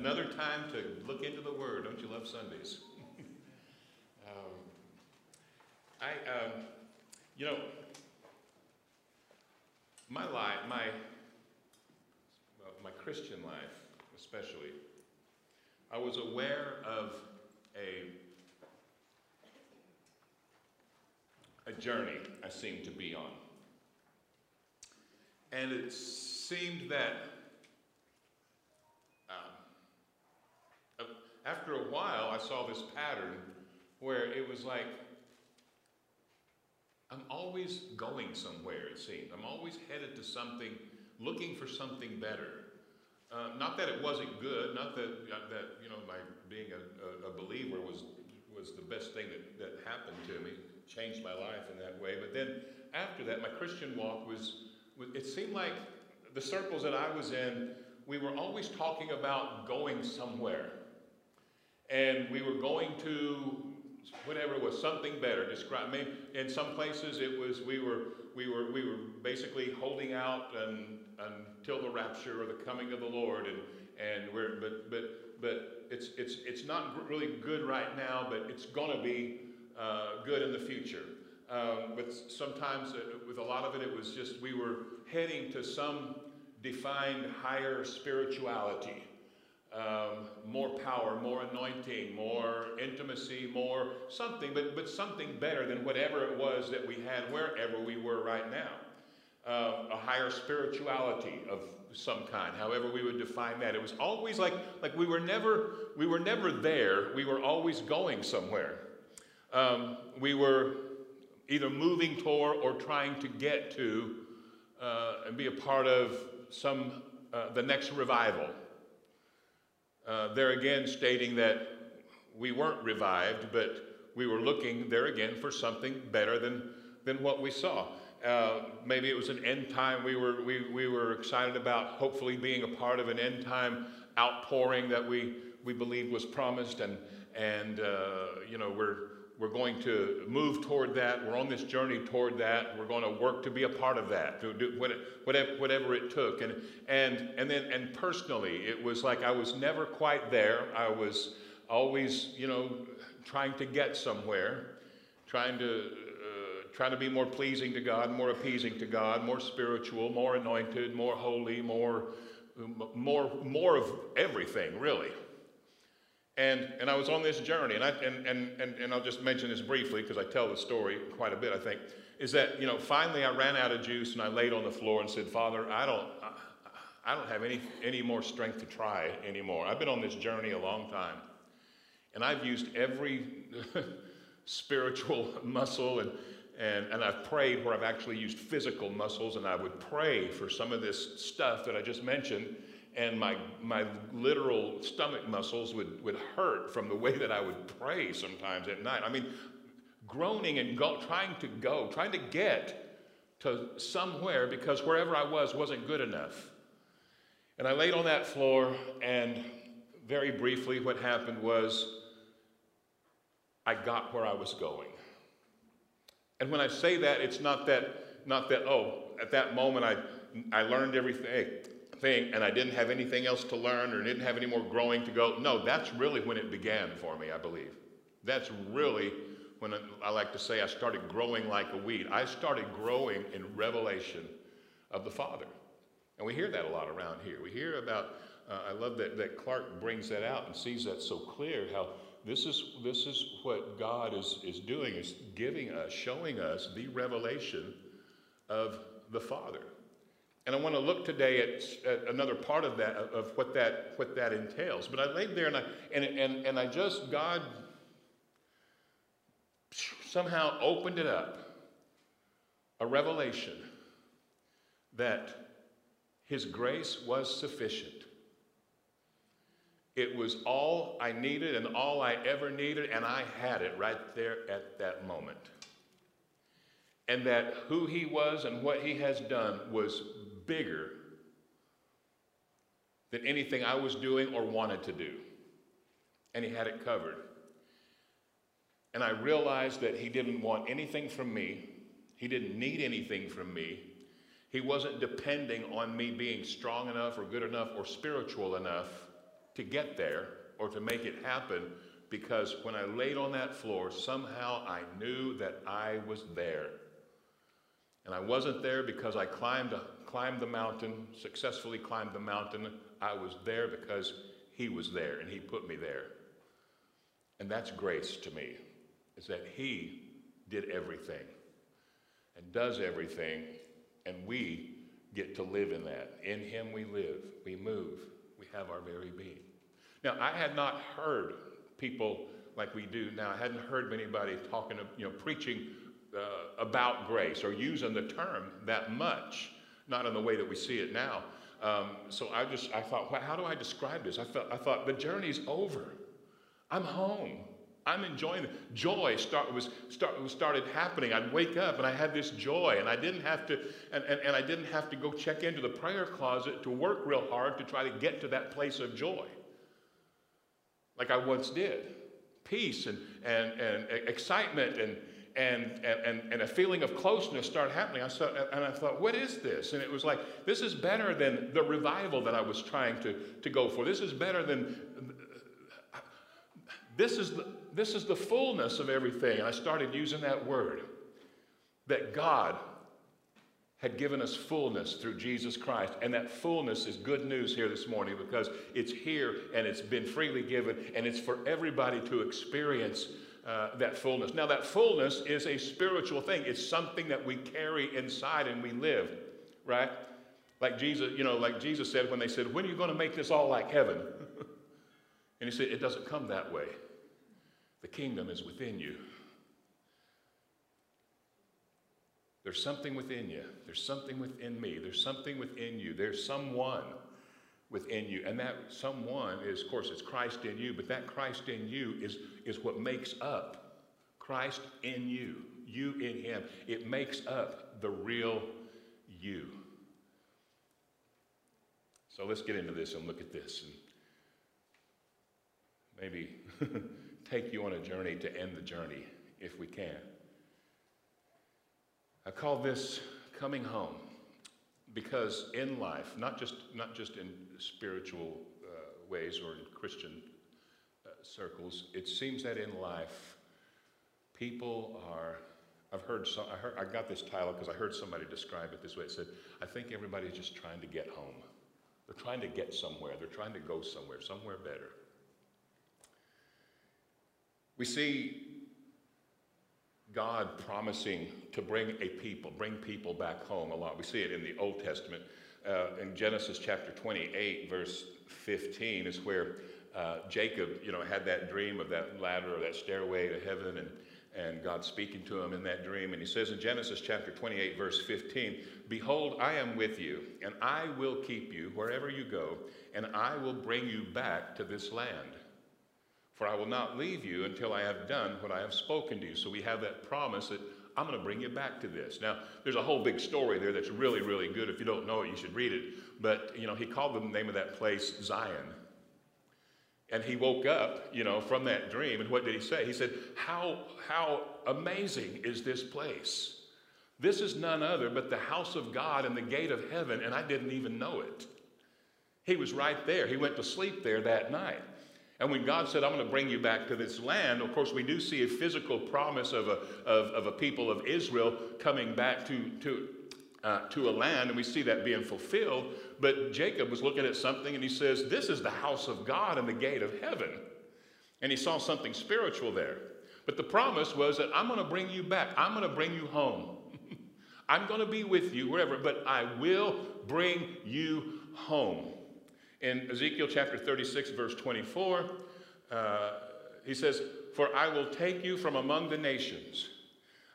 another time to look into the Word. Don't you love Sundays? You know, my life, my Christian life especially, I was aware of a journey I seemed to be on. And it seemed that after a while I saw this pattern where it was like I'm always going somewhere, it seemed. I'm always headed to something, looking for something better. Not that it wasn't good, not that, that you know, my being a believer was the best thing that happened to me, changed my life in that way. But then after that, my Christian walk it seemed like the circles that I was in, we were always talking about going somewhere. And we were going to whatever it was, something better. Describe me. In some places, it was we were basically holding out until the rapture or the coming of the Lord, and we're but it's not really good right now, but it's gonna be good in the future. But sometimes with a lot of it, it was just we were heading to some defined higher spirituality. More power, more anointing, more intimacy, more something, but something better than whatever it was that we had wherever we were right now. A higher spirituality of some kind, however we would define that. It was always like we were never there. We were always going somewhere. We were either moving toward or trying to get to and be a part of some the next revival. There again stating that we weren't revived, but we were looking there again for something better than what we saw. Maybe it was an end time. We were excited about hopefully being a part of an end time outpouring that we believed was promised, and you know, we're going to move toward that. We're on this journey toward that. We're going to work to be a part of that, to do whatever it took. And then personally, it was like I was never quite there. I was always, you know, trying to get somewhere, trying to be more pleasing to God, more appeasing to God, more spiritual, more anointed, more holy, more of everything, really. And I was on this journey, and I'll just mention this briefly because I tell the story quite a bit, I think, is that, you know, finally I ran out of juice and I laid on the floor and said, Father, I don't have any more strength to try anymore. I've been on this journey a long time, and I've used every spiritual muscle, and I've prayed where I've actually used physical muscles, and I would pray for some of this stuff that I just mentioned. And my literal stomach muscles would hurt from the way that I would pray sometimes at night. I mean, groaning and trying to get to somewhere because wherever I was wasn't good enough. And I laid on that floor, and very briefly what happened was I got where I was going. And when I say that, it's not that oh, at that moment I learned everything. Thing, and I didn't have anything else to learn or didn't have any more growing to go. No, that's really when it began for me, I believe. That's really when I like to say I started growing like a weed. I started growing in revelation of the Father. And we hear that a lot around here. We hear about, I love that Clark brings that out and sees that so clear, how this is what God is doing, is giving us, showing us the revelation of the Father. And I want to look today at another part of that, of what that entails. But I laid there and I just, God somehow opened it up. A revelation that His grace was sufficient. It was all I needed and all I ever needed, and I had it right there at that moment. And that who He was and what He has done was bigger than anything I was doing or wanted to do. And He had it covered. And I realized that He didn't want anything from me. He didn't need anything from me. He wasn't depending on me being strong enough or good enough or spiritual enough to get there or to make it happen, because when I laid on that floor, somehow I knew that I was there. And I wasn't there because I climbed the mountain, successfully climbed the mountain. I was there because He was there, and He put me there. And that's grace to me, is that He did everything and does everything, and we get to live in that. In Him we live, we move, we have our very being. Now, I had not heard people like we do now. I hadn't heard anybody talking, preaching about grace or using the term that much, not in the way that we see it now. So I thought, well, how do I describe this? I thought the journey's over. I'm home. I'm enjoying it. Joy started happening. I'd wake up and I had this joy, and I didn't have to, and I didn't have to go check into the prayer closet to work real hard to try to get to that place of joy, like I once did. Peace and excitement and a feeling of closeness started happening. I thought, what is this? And it was like, this is better than the revival that I was trying to go for. This is better than. This is the fullness of everything. And I started using that word, that God had given us fullness through Jesus Christ. And that fullness is good news here this morning, because it's here and it's been freely given, and it's for everybody to experience that fullness. Now, that fullness is a spiritual thing. It's something that we carry inside and we live, right? Like Jesus said when they said, when are you going to make this all like heaven? And He said, it doesn't come that way. The kingdom is within you. There's something within you. There's something within me. There's something within you. There's someone within you. And that someone is, of course, it's Christ in you, but that Christ in you is what makes up Christ in you, you in Him. It makes up the real you. So let's get into this and look at this. And maybe take you on a journey to end the journey, if we can. I call this coming home, because in life, not just in spiritual ways or in Christian circles, it seems that in life, people are. I got this title because I heard somebody describe it this way. It said, "I think everybody's just trying to get home. They're trying to get somewhere. They're trying to go somewhere, somewhere better." We see God promising to bring people back home a lot. We see it in the Old Testament. In Genesis chapter 28, verse 15 is where Jacob, had that dream of that ladder or that stairway to heaven, and God speaking to him in that dream. And He says in Genesis chapter 28, verse 15, "Behold, I am with you, and I will keep you wherever you go, and I will bring you back to this land. For I will not leave you until I have done what I have spoken to you." So we have that promise that I'm going to bring you back to this. Now, there's a whole big story there that's really, really good. If you don't know it, you should read it. But, He called the name of that place Zion. And he woke up, from that dream. And what did he say? He said, how amazing is this place? This is none other but the house of God and the gate of heaven. And I didn't even know it. He was right there. He went to sleep there that night. And when God said, I'm going to bring you back to this land, of course, we do see a physical promise of a people of Israel coming back to a land, and we see that being fulfilled. But Jacob was looking at something, and he says, this is the house of God and the gate of heaven. And he saw something spiritual there. But the promise was that I'm going to bring you back. I'm going to bring you home. I'm going to be with you wherever, but I will bring you home. In Ezekiel chapter 36, verse 24, he says, "For I will take you from among the nations.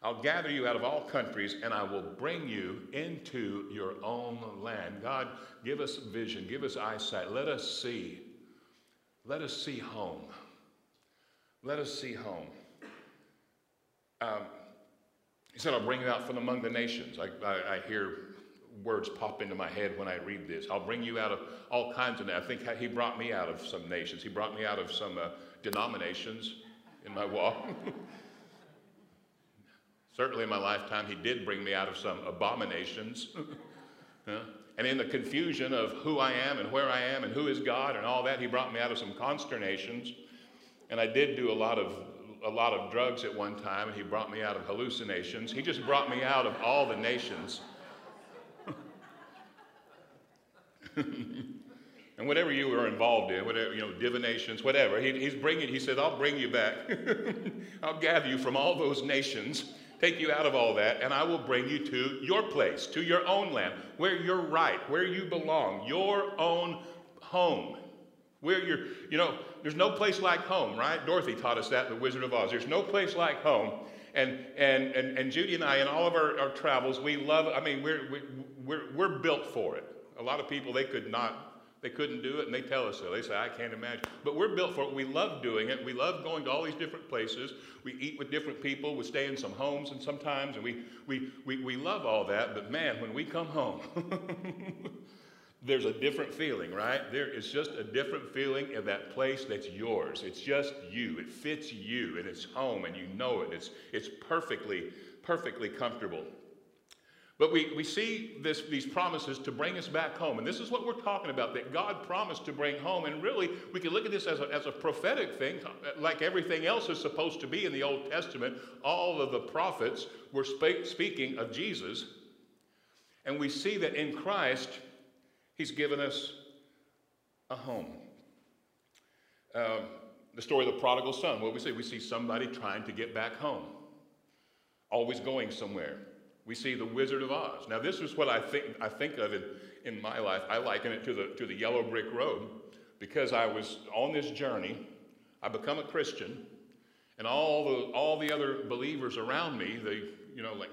I'll gather you out of all countries, and I will bring you into your own land." God, give us vision. Give us eyesight. Let us see. Let us see home. Let us see home. He said, I'll bring you out from among the nations. I hear words pop into my head when I read this. I'll bring you out of all kinds of. I think He brought me out of some nations. He brought me out of some denominations in my walk. Certainly in my lifetime, He did bring me out of some abominations. And in the confusion of who I am and where I am and who is God and all that, he brought me out of some consternations. And I did do a lot of drugs at one time, and he brought me out of hallucinations. He just brought me out of all the nations. And whatever you were involved in, whatever, you know, divinations, whatever, he said, I'll bring you back. I'll gather you from all those nations, take you out of all that, and I will bring you to your place, to your own land, where you're right, where you belong, your own home. Where you're, you know, there's no place like home, right? Dorothy taught us that in The Wizard of Oz. There's no place like home. And Judy and I, in all of our travels, we love, I mean, we're built for it. A lot of people, they couldn't do it, and they tell us so. They say, I can't imagine. But we're built for it. We love doing it. We love going to all these different places. We eat with different people. We stay in some homes and sometimes, and we love all that. But man, when we come home, there's a different feeling, right? There is just a different feeling of that place that's yours. It's just you. It fits you, and it's home, and you know it. It's perfectly comfortable. But we see these promises to bring us back home, and this is what we're talking about, that God promised to bring home. And really, we can look at this as a prophetic thing, like everything else is supposed to be in the Old Testament. All of the prophets were speaking of Jesus, and we see that in Christ, he's given us a home. The story of the prodigal son, what do we see? We see somebody trying to get back home, always going somewhere. We see the Wizard of Oz. Now, this is what I think of in my life. I liken it to the yellow brick road, because I was on this journey. I become a Christian, and all the other believers around me,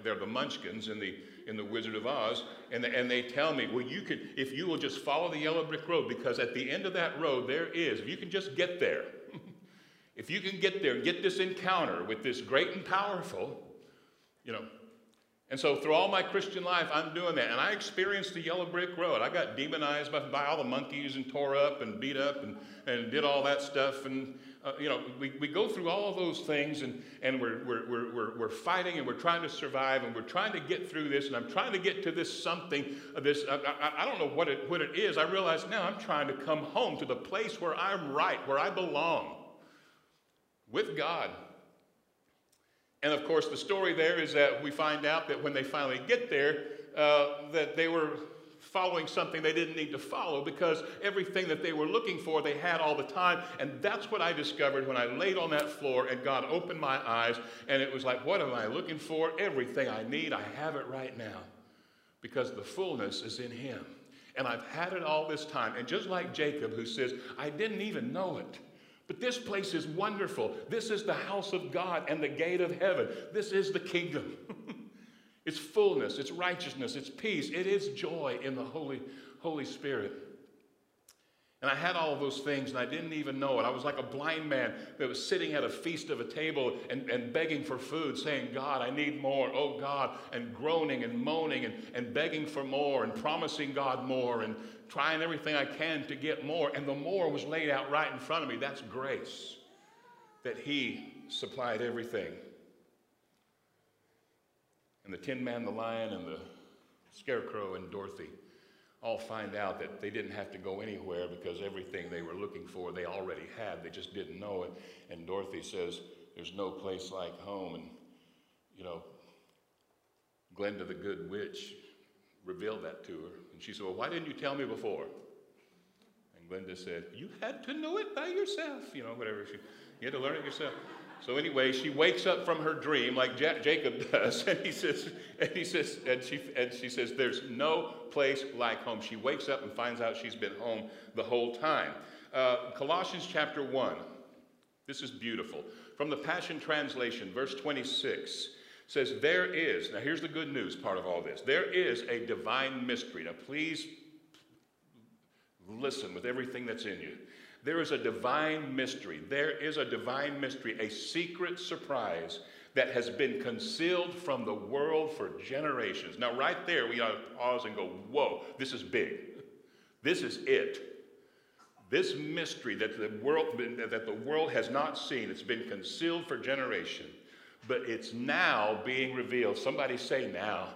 they're the munchkins in the Wizard of Oz, and they tell me, well, you could, if you will just follow the yellow brick road, because at the end of that road there is, if you can just get there, if you can get there, get this encounter with this great and powerful, you know. And so through all my Christian life, I'm doing that, and I experienced the yellow brick road. I got demonized by all the monkeys and tore up and beat up and did all that stuff, and we go through all of those things, and we're fighting, and we're trying to survive, and we're trying to get through this, and I'm trying to get to this something, I don't know what it is. I realize now I'm trying to come home to the place where I'm right, where I belong, with God. And of course, the story there is that we find out that when they finally get there, that they were following something they didn't need to follow, because everything that they were looking for they had all the time. And that's what I discovered when I laid on that floor and God opened my eyes, and it was like, what am I looking for? Everything I need, I have it right now, because the fullness is in him, and I've had it all this time. And just like Jacob, who says, I didn't even know it, but this place is wonderful. This is the house of God and the gate of heaven. This is the kingdom. It's fullness, it's righteousness, it's peace, it is joy in the Holy Spirit. And I had all of those things, and I didn't even know it. I was like a blind man that was sitting at a feast of a table and begging for food, saying, God, I need more, oh God, and groaning and moaning and begging for more and promising God more and trying everything I can to get more. And the more was laid out right in front of me. That's grace, that he supplied everything. And the Tin Man, the Lion, and the Scarecrow, and Dorothy all find out that they didn't have to go anywhere, because everything they were looking for they already had. They just didn't know it. And Dorothy says, there's no place like home. And, you know, Glinda the Good Witch revealed that to her. And she said, well, why didn't you tell me before? And Glinda said, you had to know it by yourself. You know, whatever. You had to learn it yourself. So anyway, she wakes up from her dream like Jacob does, and she says, there's no place like home. She wakes up and finds out she's been home the whole time. Colossians chapter 1. This is beautiful. From the Passion Translation, verse 26 says, there is, now here's the good news part of all this, there is a divine mystery. Now please listen with everything that's in you. There is a divine mystery. There is a divine mystery, a secret surprise that has been concealed from the world for generations. Now, right there, we ought to pause and go, whoa, this is big. This is it. This mystery that the world has not seen, it's been concealed for generations, but it's now being revealed. Somebody say now.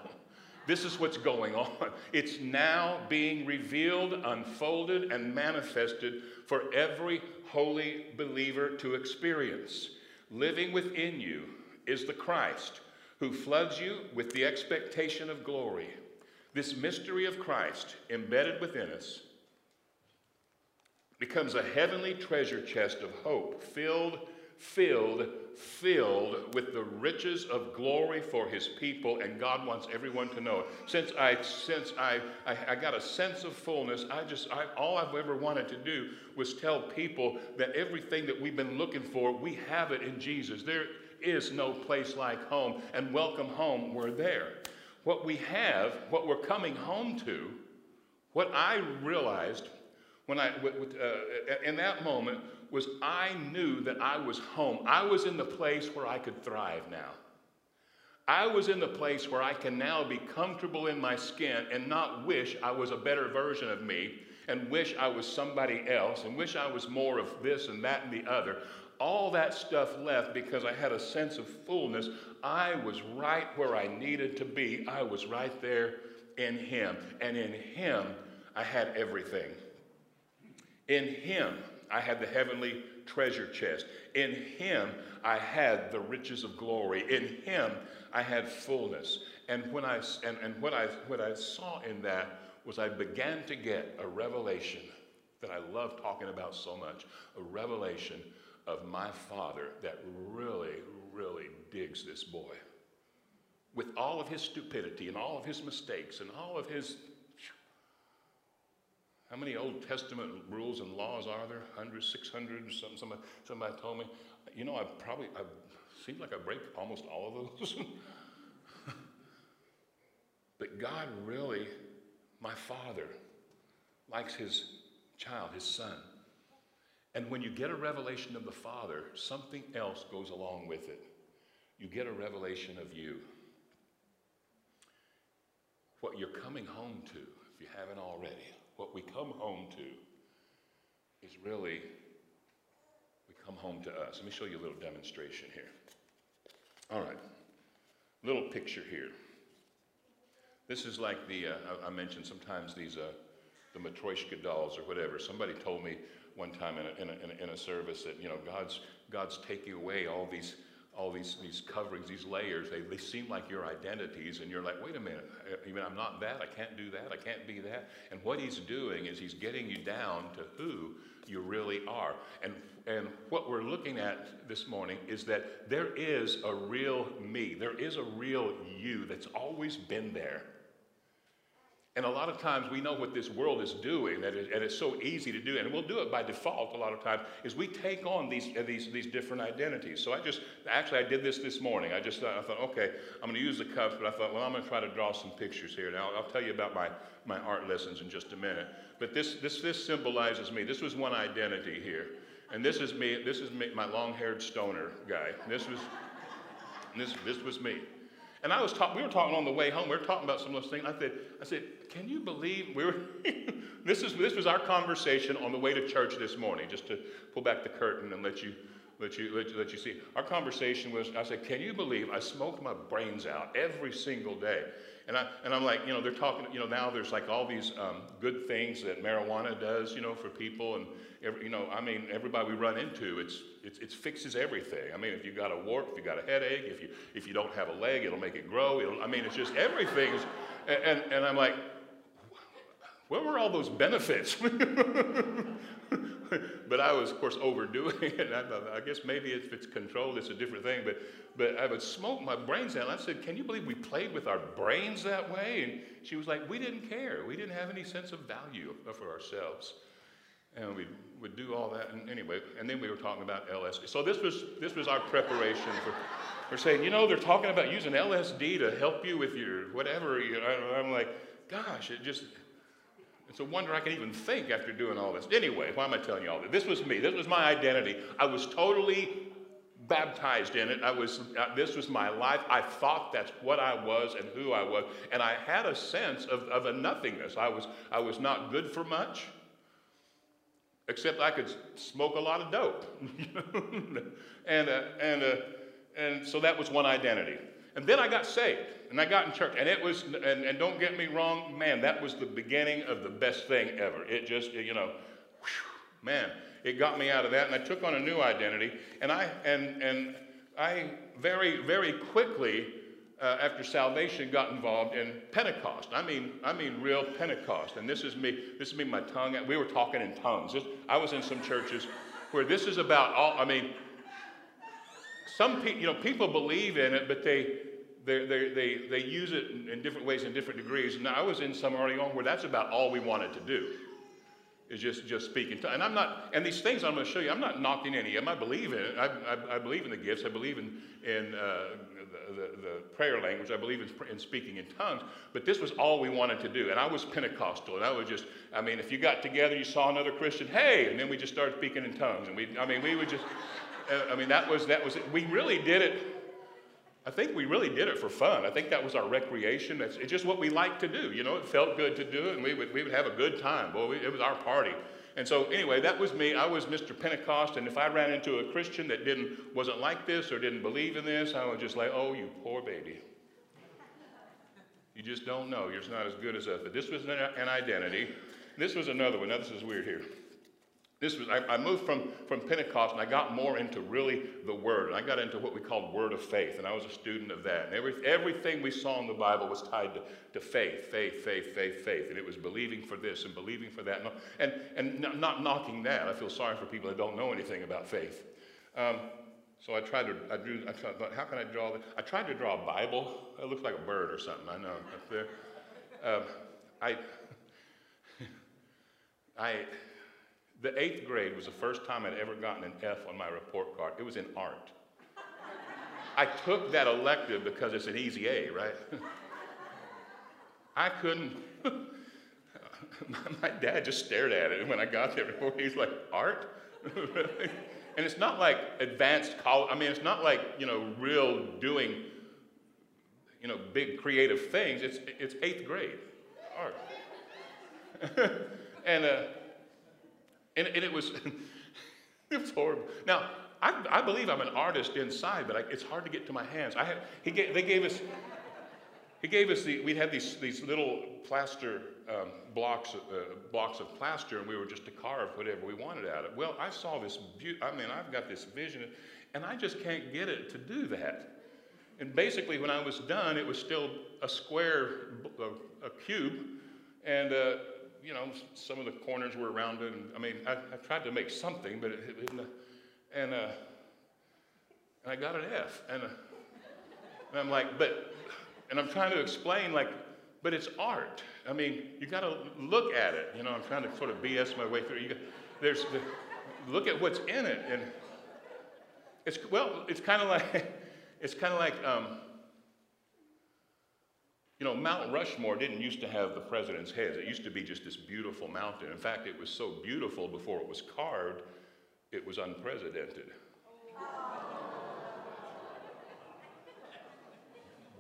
This is what's going on. It's now being revealed, unfolded, and manifested for every holy believer to experience. Living within you is the Christ who floods you with the expectation of glory. This mystery of Christ embedded within us becomes a heavenly treasure chest of hope, filled with the riches of glory for his people, and God wants everyone to know it. Since I got a sense of fullness, all I've ever wanted to do was tell people that everything that we've been looking for, we have it in Jesus. There is no place like home, and welcome home, we're there. What we have, what we're coming home to, what I realized when I, in that moment, was I knew that I was home. I was in the place where I could thrive now. I was in the place where I can now be comfortable in my skin and not wish I was a better version of me and wish I was somebody else and wish I was more of this and that and the other. All that stuff left because I had a sense of fullness. I was right where I needed to be. I was right there in him. And in him, I had everything. In him, I had the heavenly treasure chest. In him, I had the riches of glory. In him, I had fullness. And what I saw in that was I began to get a revelation that I love talking about so much, a revelation of my Father that really, really digs this boy. With all of his stupidity and all of his mistakes and all of his... How many Old Testament rules and laws are there? 100, 600, somebody told me. You know, I seems like I break almost all of those. But God really, my Father, likes his child, his son. And when you get a revelation of the Father, something else goes along with it. You get a revelation of you. What you're coming home to, if you haven't already. What we come home to is really, we come home to us. Let me show you a little demonstration here. All right, little picture here. This is like the, I mentioned sometimes these, the Matryoshka dolls or whatever. Somebody told me one time in a service that, you know, God's taking away all these coverings, these layers. They seem like your identities, and you're like, wait a minute, I mean, I'm not that, I can't do that, I can't be that. And what he's doing is he's getting you down to who you really are. And what we're looking at this morning is that there is a real me, there is a real you that's always been there. And a lot of times we know what this world is doing, and it's so easy to do, and we'll do it by default a lot of times, is we take on these different identities. So I did this morning. I thought, okay, I'm gonna use the cups, but I thought, well, I'm gonna try to draw some pictures here. Now, I'll tell you about my art lessons in just a minute. But this symbolizes me. This was one identity here. And this is me, my long-haired stoner guy. This was me. And we were talking on the way home, we were talking about some of those things. I said, can you believe this was our conversation on the way to church this morning, just to pull back the curtain and let you see. Our conversation was, I said, can you believe I smoked my brains out every single day? And I'm like, you know, they're talking, you know, now there's like all these good things that marijuana does, you know, for people, and everybody we run into, it fixes everything. I mean, if you got a wart, if you got a headache, if you don't have a leg, it'll make it grow. It's just everything. And I'm like, where were all those benefits? But I was, of course, overdoing it. I guess maybe if it's controlled, it's a different thing. But I would smoke my brains out. I said, can you believe we played with our brains that way? And she was like, we didn't care. We didn't have any sense of value for ourselves. And we would do all that. And anyway, and then we were talking about LSD. So this was our preparation for saying, you know, they're talking about using LSD to help you with your whatever. I'm like, gosh, it just... It's a wonder I can even think after doing all this. Anyway, why am I telling you all this? This was me. This was my identity. I was totally baptized in it. This was my life. I thought that's what I was and who I was. And I had a sense of a nothingness. I was not good for much, except I could smoke a lot of dope. And so that was one identity. And then I got saved, and I got in church, and it was, and don't get me wrong, man, that was the beginning of the best thing ever. It just, you know, whew, man, it got me out of that, and I took on a new identity, and I very, very quickly, after salvation, got involved in Pentecost. I mean real Pentecost. And this is me, my tongue. We were talking in tongues. I was in some churches where this is about all, I mean, some people, you know, people believe in it, but they use it in different ways, in different degrees. And I was in some early on where that's about all we wanted to do, is just speaking. And I'm not, and these things I'm going to show you, I'm not knocking any of them. I believe in it. I believe in the gifts. I believe in the prayer language. I believe in speaking in tongues. But this was all we wanted to do. And I was Pentecostal. And I was just, I mean, if you got together, you saw another Christian, hey, and then we just started speaking in tongues. And we would just, I mean, that was it. We really did it. I think we really did it for fun. I think that was our recreation. It's just what we liked to do. You know, it felt good to do it, and we would have a good time. Boy, it was our party. And so anyway, that was me. I was Mr. Pentecost, and if I ran into a Christian that wasn't like this or didn't believe in this, I was just like, oh, you poor baby. You just don't know. You're just not as good as us. But this was an identity. This was another one. Now, this is weird here. This was, I moved from Pentecost, and I got more into really the Word. And I got into what we called Word of Faith, and I was a student of that. And everything we saw in the Bible was tied to faith, faith, faith, faith, faith. And it was believing for this and believing for that. And not knocking that. I feel sorry for people that don't know anything about faith. So I tried to, I thought, how can I draw that? I tried to draw a Bible. It looks like a bird or something, I know, up there. The 8th grade was the first time I'd ever gotten an F on my report card. It was in art. I took that elective because it's an easy A, right? I couldn't. My dad just stared at it when I got there before. He's like, art? Really? And it's not like advanced college. I mean, it's not like, you know, real doing, you know, big creative things. It's 8th grade, art. And it was horrible. Now, I believe I'm an artist inside, but it's hard to get to my hands. We'd have these little plaster blocks of plaster, and we were just to carve whatever we wanted out of it. Well, I saw this I've got this vision, and I just can't get it to do that. And basically, when I was done, it was still a square, a cube, and you know, some of the corners were rounded. And, I mean, I tried to make something, but it didn't. And I got an F. And I'm like, and I'm trying to explain, like, but it's art. I mean, you got to look at it. You know, I'm trying to sort of BS my way through. Look at what's in it. And it's kind of like, you know, Mount Rushmore didn't used to have the president's heads. It used to be just this beautiful mountain. In fact, it was so beautiful before it was carved, it was unprecedented. Oh.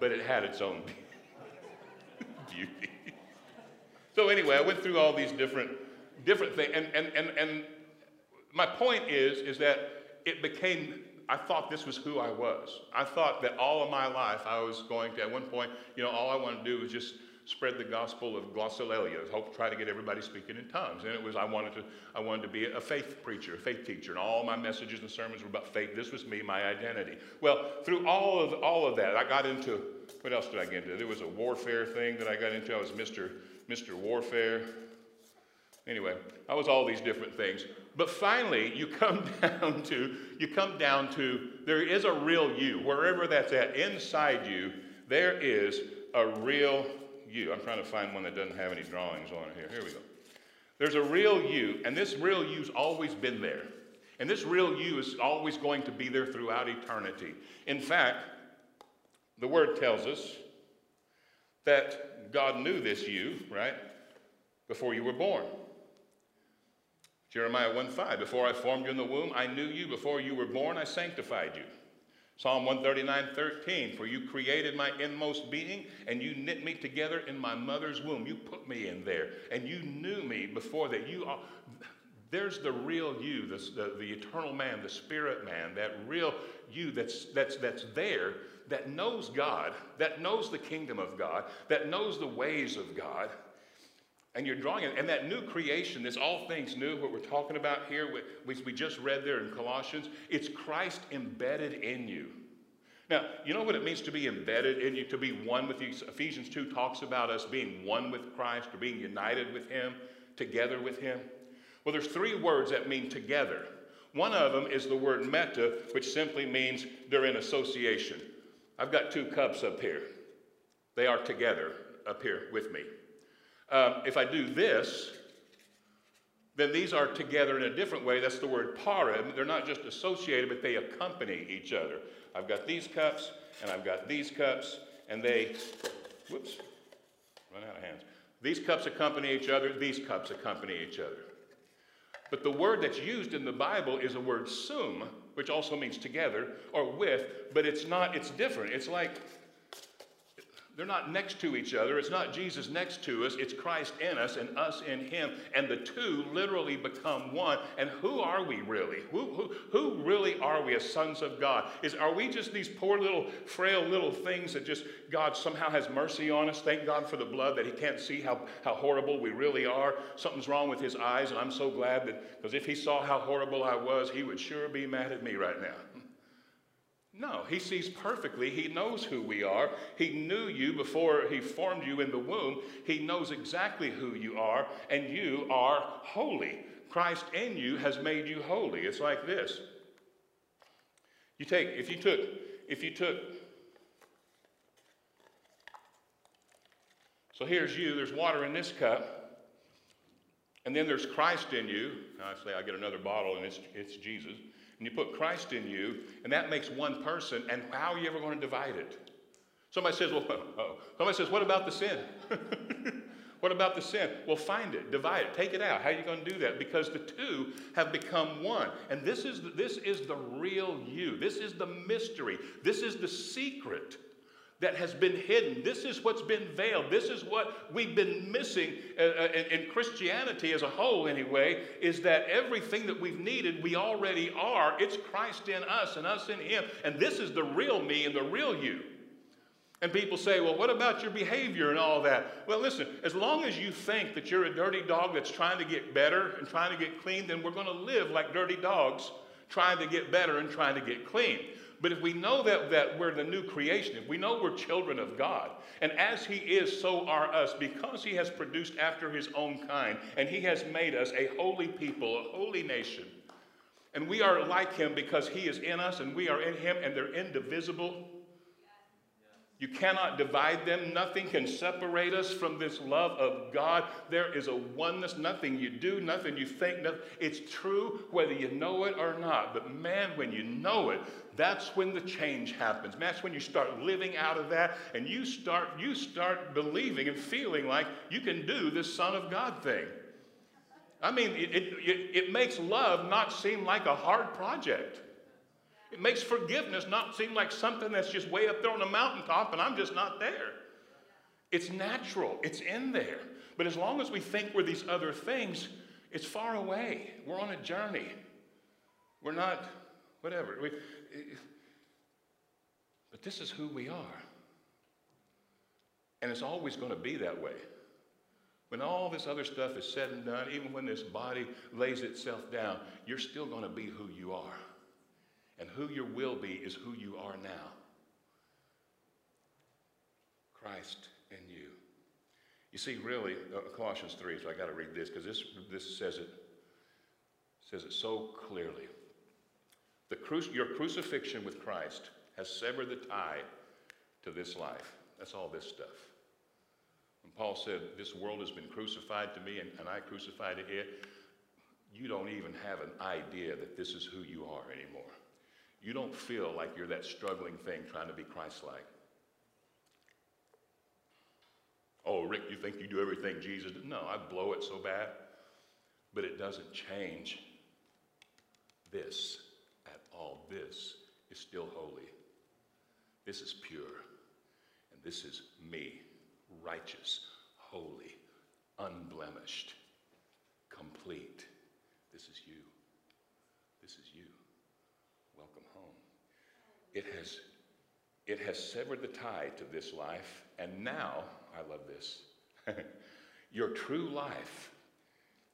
But it had its own beauty. So anyway, I went through all these different things. And my point is that it became, I thought this was who I was. I thought that all of my life I was going to, at one point, you know, all I wanted to do was just spread the gospel of glossolalia, try to get everybody speaking in tongues. And it was, I wanted to be a faith preacher, a faith teacher, and all my messages and sermons were about faith. This was me, my identity. Well, through all of that, I got into, what else did I get into? There was a warfare thing that I got into. I was Mr. Warfare. Anyway, I was all these different things. But finally, you come down to, there is a real you. Wherever that's at, inside you, there is a real you. I'm trying to find one that doesn't have any drawings on it here. Here we go. There's a real you, and this real you's always been there. And this real you is always going to be there throughout eternity. In fact, the Word tells us that God knew this you, right, before you were born. Jeremiah 1:5, before I formed you in the womb, I knew you. Before you were born, I sanctified you. Psalm 139:13, for you created my inmost being, and you knit me together in my mother's womb. You put me in there, and you knew me before that. There's the real you, the eternal man, the spirit man, that real you that's there, that knows God, that knows the kingdom of God, that knows the ways of God. And you're drawing it. And that new creation, this all things new, what we're talking about here, we just read there in Colossians, it's Christ embedded in you. Now, you know what it means to be embedded in you, to be one with you? Ephesians 2 talks about us being one with Christ, or being united with him, together with him. Well, there's three words that mean together. One of them is the word meta, which simply means they're in association. I've got two cups up here. They are together up here with me. If I do this, then these are together in a different way. That's the word para. They're not just associated, but they accompany each other. I've got these cups, and I've got these cups, and they, whoops, run out of hands. These cups accompany each other. These cups accompany each other. But the word that's used in the Bible is a word sum, which also means together or with, but it's not, it's different. It's like they're not next to each other. It's not Jesus next to us. It's Christ in us and us in him. And the two literally become one. And who are we really? Who really are we as sons of God? Are we just these poor little, frail little things that just God somehow has mercy on us? Thank God for the blood that he can't see how horrible we really are. Something's wrong with his eyes, and I'm so glad that, because if he saw how horrible I was, he would sure be mad at me right now. No, he sees perfectly. He knows who we are. He knew you before he formed you in the womb. He knows exactly who you are, and you are holy. Christ in you has made you holy. It's like this. So here's you. There's water in this cup, and then there's Christ in you. Actually, I get another bottle, and it's Jesus. And you put Christ in you, and that makes one person, and how are you ever going to divide it? Somebody says, well, somebody says, what about the sin? What about the sin? Well, find it, divide it, take it out. How are you going to do that? Because the two have become one. And this is the real you. This is the mystery. This is the secret that has been hidden. This is what's been veiled. This is what we've been missing in Christianity as a whole anyway, is that everything that we've needed, we already are. It's Christ in us and us in him. And this is the real me and the real you. And people say, well, what about your behavior and all that? Well, listen, as long as you think that you're a dirty dog that's trying to get better and trying to get clean, then we're going to live like dirty dogs trying to get better and trying to get clean. But if we know that we're the new creation, if we know we're children of God, and as he is, so are us, because he has produced after his own kind, and he has made us a holy people, a holy nation. And we are like him because he is in us, and we are in him, and they're indivisible. You cannot divide them. Nothing can separate us from this love of God. There is a oneness. Nothing you do, nothing you think, nothing. It's true whether you know it or not. But man, when you know it, that's when the change happens. That's when you start living out of that, and you start believing and feeling like you can do this Son of God thing. I mean, it makes love not seem like a hard project. It makes forgiveness not seem like something that's just way up there on the mountaintop and I'm just not there. It's natural. It's in there. But as long as we think we're these other things, it's far away. We're on a journey. We're not whatever. But this is who we are. And it's always going to be that way. When all this other stuff is said and done, even when this body lays itself down, you're still going to be who you are. And who you will be is who you are now. Christ in you. You see, really, Colossians 3, so I got to read this because this says it so clearly. Your crucifixion with Christ has severed the tie to this life. That's all this stuff. When Paul said, this world has been crucified to me and I crucified it, you don't even have an idea that this is who you are anymore. You don't feel like you're that struggling thing trying to be Christ-like. Oh, Rick, you think you do everything Jesus did? No, I blow it so bad. But it doesn't change this at all. This is still holy. This is pure. And this is me, righteous, holy, unblemished, complete. This is you. This is you. Welcome home. It has severed the tie to this life, and now, I love this, your true life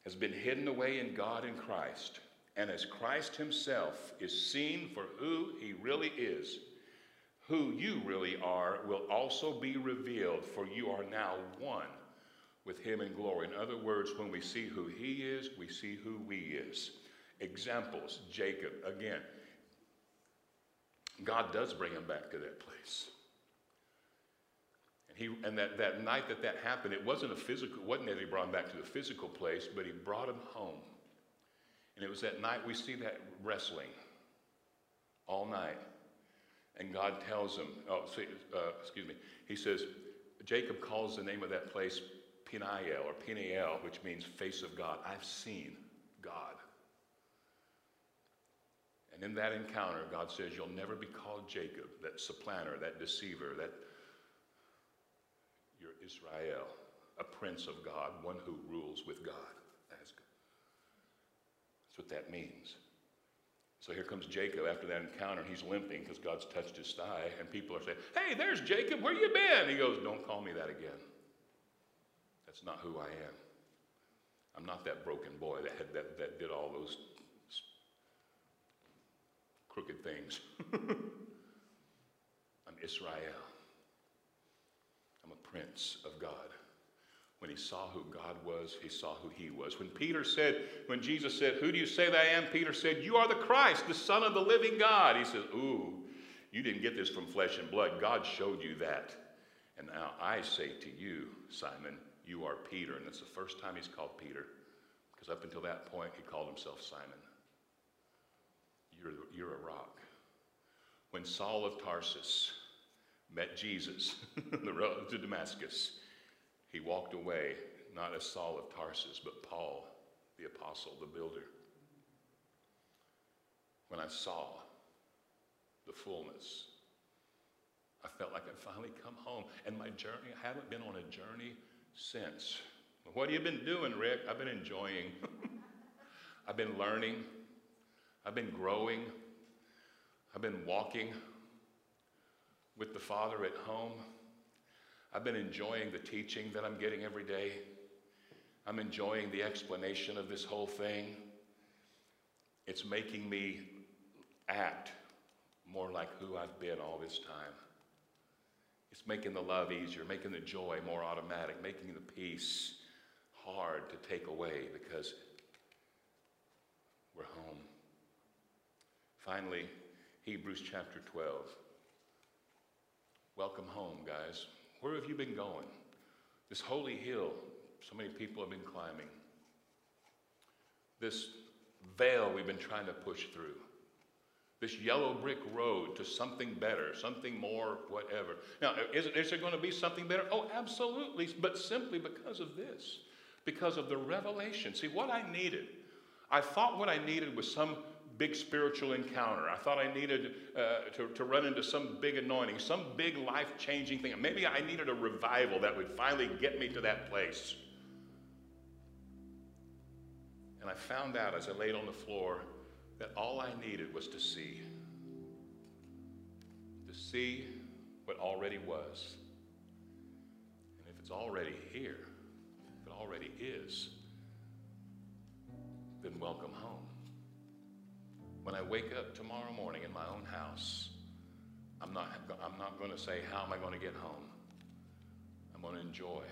has been hidden away in God in Christ, and as Christ himself is seen for who he really is, who you really are will also be revealed, for you are now one with him in glory. In other words, when we see who he is, we see who we is. Examples, Jacob, again, God does bring him back to that place. And that night that happened, it wasn't that he brought him back to the physical place, but he brought him home. And it was that night we see that wrestling all night. And God tells him, he says, Jacob calls the name of that place Peniel, or Peniel, which means face of God. I've seen God. And in that encounter, God says, you'll never be called Jacob, that supplanter, that deceiver, that you're Israel, a prince of God, one who rules with God. That's what that means. So here comes Jacob after that encounter. He's limping because God's touched his thigh, and people are saying, hey, there's Jacob, where you been? He goes, don't call me that again. That's not who I am. I'm not that broken boy that did all those crooked things. I'm Israel. I'm a prince of God. When he saw who God was, he saw who he was. When Jesus said, who do you say that I am? Peter said, you are the Christ, the Son of the living God. He said, ooh, you didn't get this from flesh and blood. God showed you that. And now I say to you, Simon, you are Peter. And that's the first time he's called Peter, because up until that point, he called himself Simon. You're a rock. When Saul of Tarsus met Jesus on the road to Damascus, he walked away, not as Saul of Tarsus, but Paul, the apostle, the builder. When I saw the fullness, I felt like I'd finally come home. And my journey, I haven't been on a journey since. What have you been doing, Rick? I've been enjoying. I've been learning. I've been growing. I've been walking with the Father at home. I've been enjoying the teaching that I'm getting every day. I'm enjoying the explanation of this whole thing. It's making me act more like who I've been all this time. It's making the love easier, making the joy more automatic, making the peace hard to take away because we're home. Finally, Hebrews chapter 12. Welcome home, guys. Where have you been going? This holy hill, so many people have been climbing. This veil we've been trying to push through. This yellow brick road to something better, something more, whatever. Now, is there going to be something better? Oh, absolutely, but simply because of this, because of the revelation. See, what I needed, I thought what I needed was some big spiritual encounter. I thought I needed to run into some big anointing, some big life-changing thing. Maybe I needed a revival that would finally get me to that place. And I found out as I laid on the floor that all I needed was to see what already was. And if it's already here, if it already is, then welcome home. When I wake up tomorrow morning in my own house, I'm not going to say, how am I going to get home? I'm going to enjoy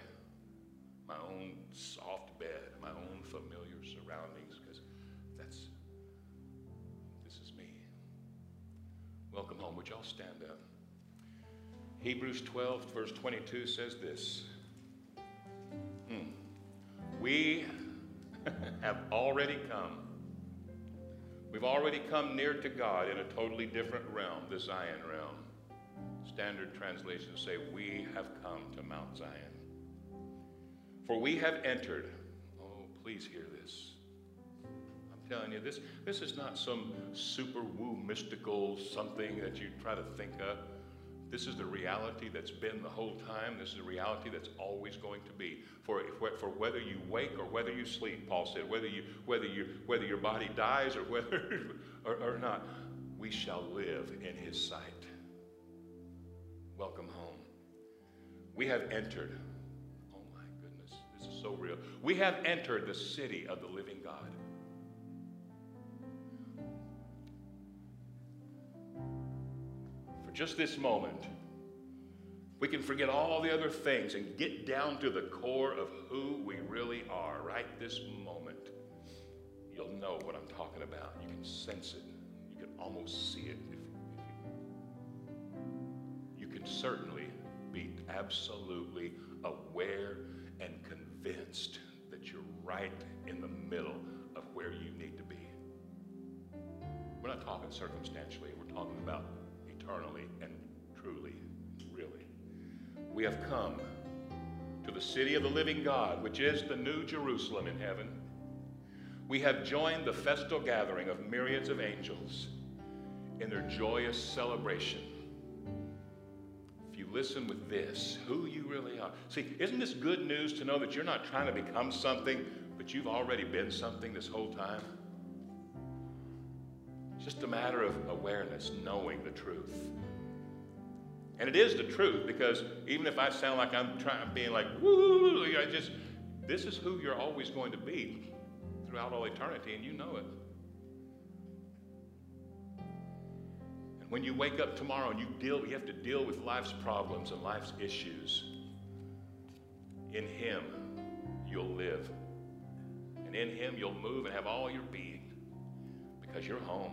my own soft bed, my own familiar surroundings, because this is me. Welcome home. Would y'all stand up? Hebrews 12, verse 22 says this. We have already come. We've already come near to God in a totally different realm, the Zion realm. Standard translations say, we have come to Mount Zion. For we have entered, oh, please hear this. I'm telling you, this is not some super woo mystical something that you try to think of. This is the reality that's been the whole time. This is the reality that's always going to be. For whether you wake or whether you sleep, Paul said, whether your body dies or whether or not, we shall live in his sight. Welcome home. We have entered, oh my goodness, this is so real. We have entered the city of the living God. Just this moment, we can forget all the other things and get down to the core of who we really are. Right this moment, you'll know what I'm talking about. You can sense it. You can almost see it. You can certainly be absolutely aware and convinced that you're right in the middle of where you need to be. We're not talking circumstantially. We're talking about eternally and truly, really. We have come to the city of the living God, which is the new Jerusalem in heaven. We have joined the festal gathering of myriads of angels in their joyous celebration. If you listen with this, who you really are. See, isn't this good news to know that you're not trying to become something, but you've already been something this whole time? It's just a matter of awareness, knowing the truth. And it is the truth, because even if I sound like I'm being like, woo, this is who you're always going to be throughout all eternity, and you know it. And when you wake up tomorrow and you have to deal with life's problems and life's issues, in him you'll live. And in him you'll move and have all your being, because you're home.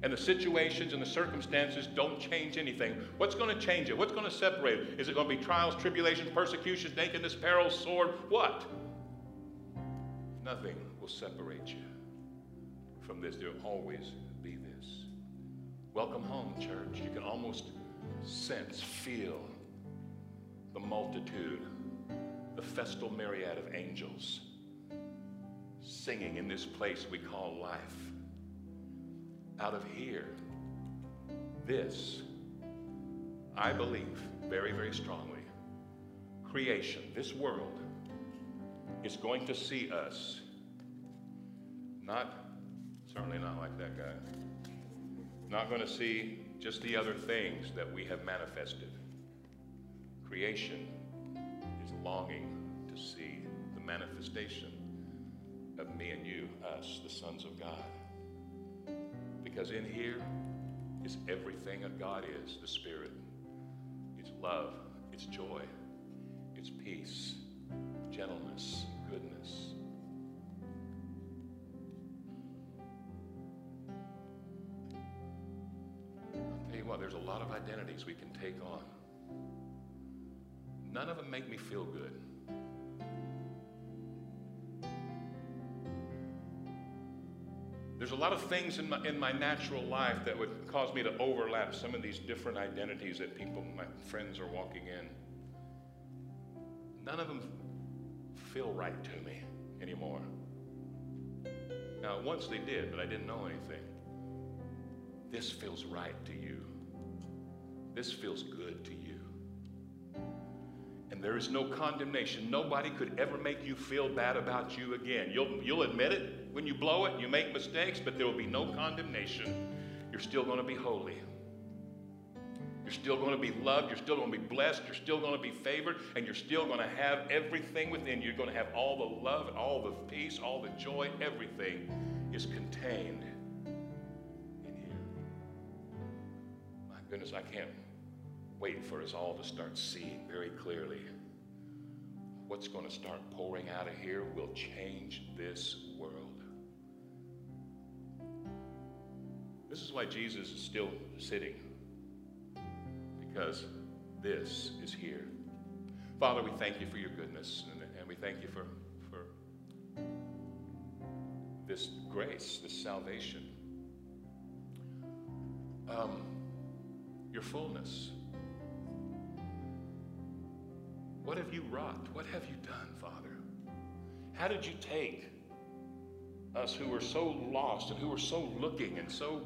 And the situations and the circumstances don't change anything. What's going to change it? What's going to separate it? Is it going to be trials, tribulations, persecutions, nakedness, peril, sword? What? Nothing will separate you from this. There will always be this. Welcome home, church. You can almost sense, feel the multitude, the festal myriad of angels singing in this place we call life. Out of here, this, I believe very, very strongly, creation, this world, is going to see us, certainly not like that guy, not going to see just the other things that we have manifested. Creation is longing to see the manifestation of me and you, us, the sons of God. Because in here is everything that God is, the Spirit. It's love, it's joy, it's peace, gentleness, goodness. I'll tell you what, there's a lot of identities we can take on. None of them make me feel good. There's a lot of things in my natural life that would cause me to overlap some of these different identities that people, my friends, are walking in. None of them feel right to me anymore. Now, once they did, but I didn't know anything. This feels right to you. This feels good to you. And there is no condemnation. Nobody could ever make you feel bad about you again. You'll admit it. When you blow it, you make mistakes, but there will be no condemnation. You're still going to be holy. You're still going to be loved. You're still going to be blessed. You're still going to be favored. And you're still going to have everything within you. You're going to have all the love, all the peace, all the joy. Everything is contained in here. My goodness, I can't wait for us all to start seeing very clearly. What's going to start pouring out of here will change this world. This is why Jesus is still sitting, because this is here. Father, we thank you for your goodness, and we thank you for this grace, this salvation, your fullness. What have you wrought? What have you done, Father? How did you take us who were so lost and who were so looking and so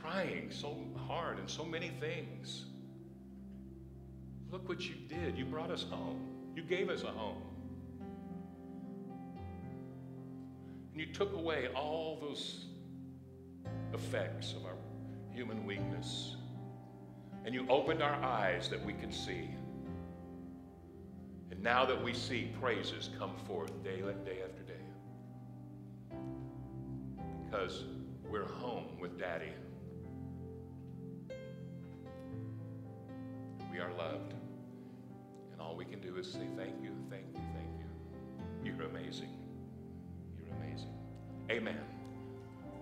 trying so hard in so many things. Look what you did. You brought us home. You gave us a home. And you took away all those effects of our human weakness. And you opened our eyes that we could see. And now that we see, praises come forth day after day. Because we're home with Daddy. We are loved. And all we can do is say thank you, thank you, thank you. You're amazing. You're amazing. Amen.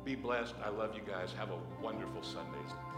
Be blessed. I love you guys. Have a wonderful Sunday.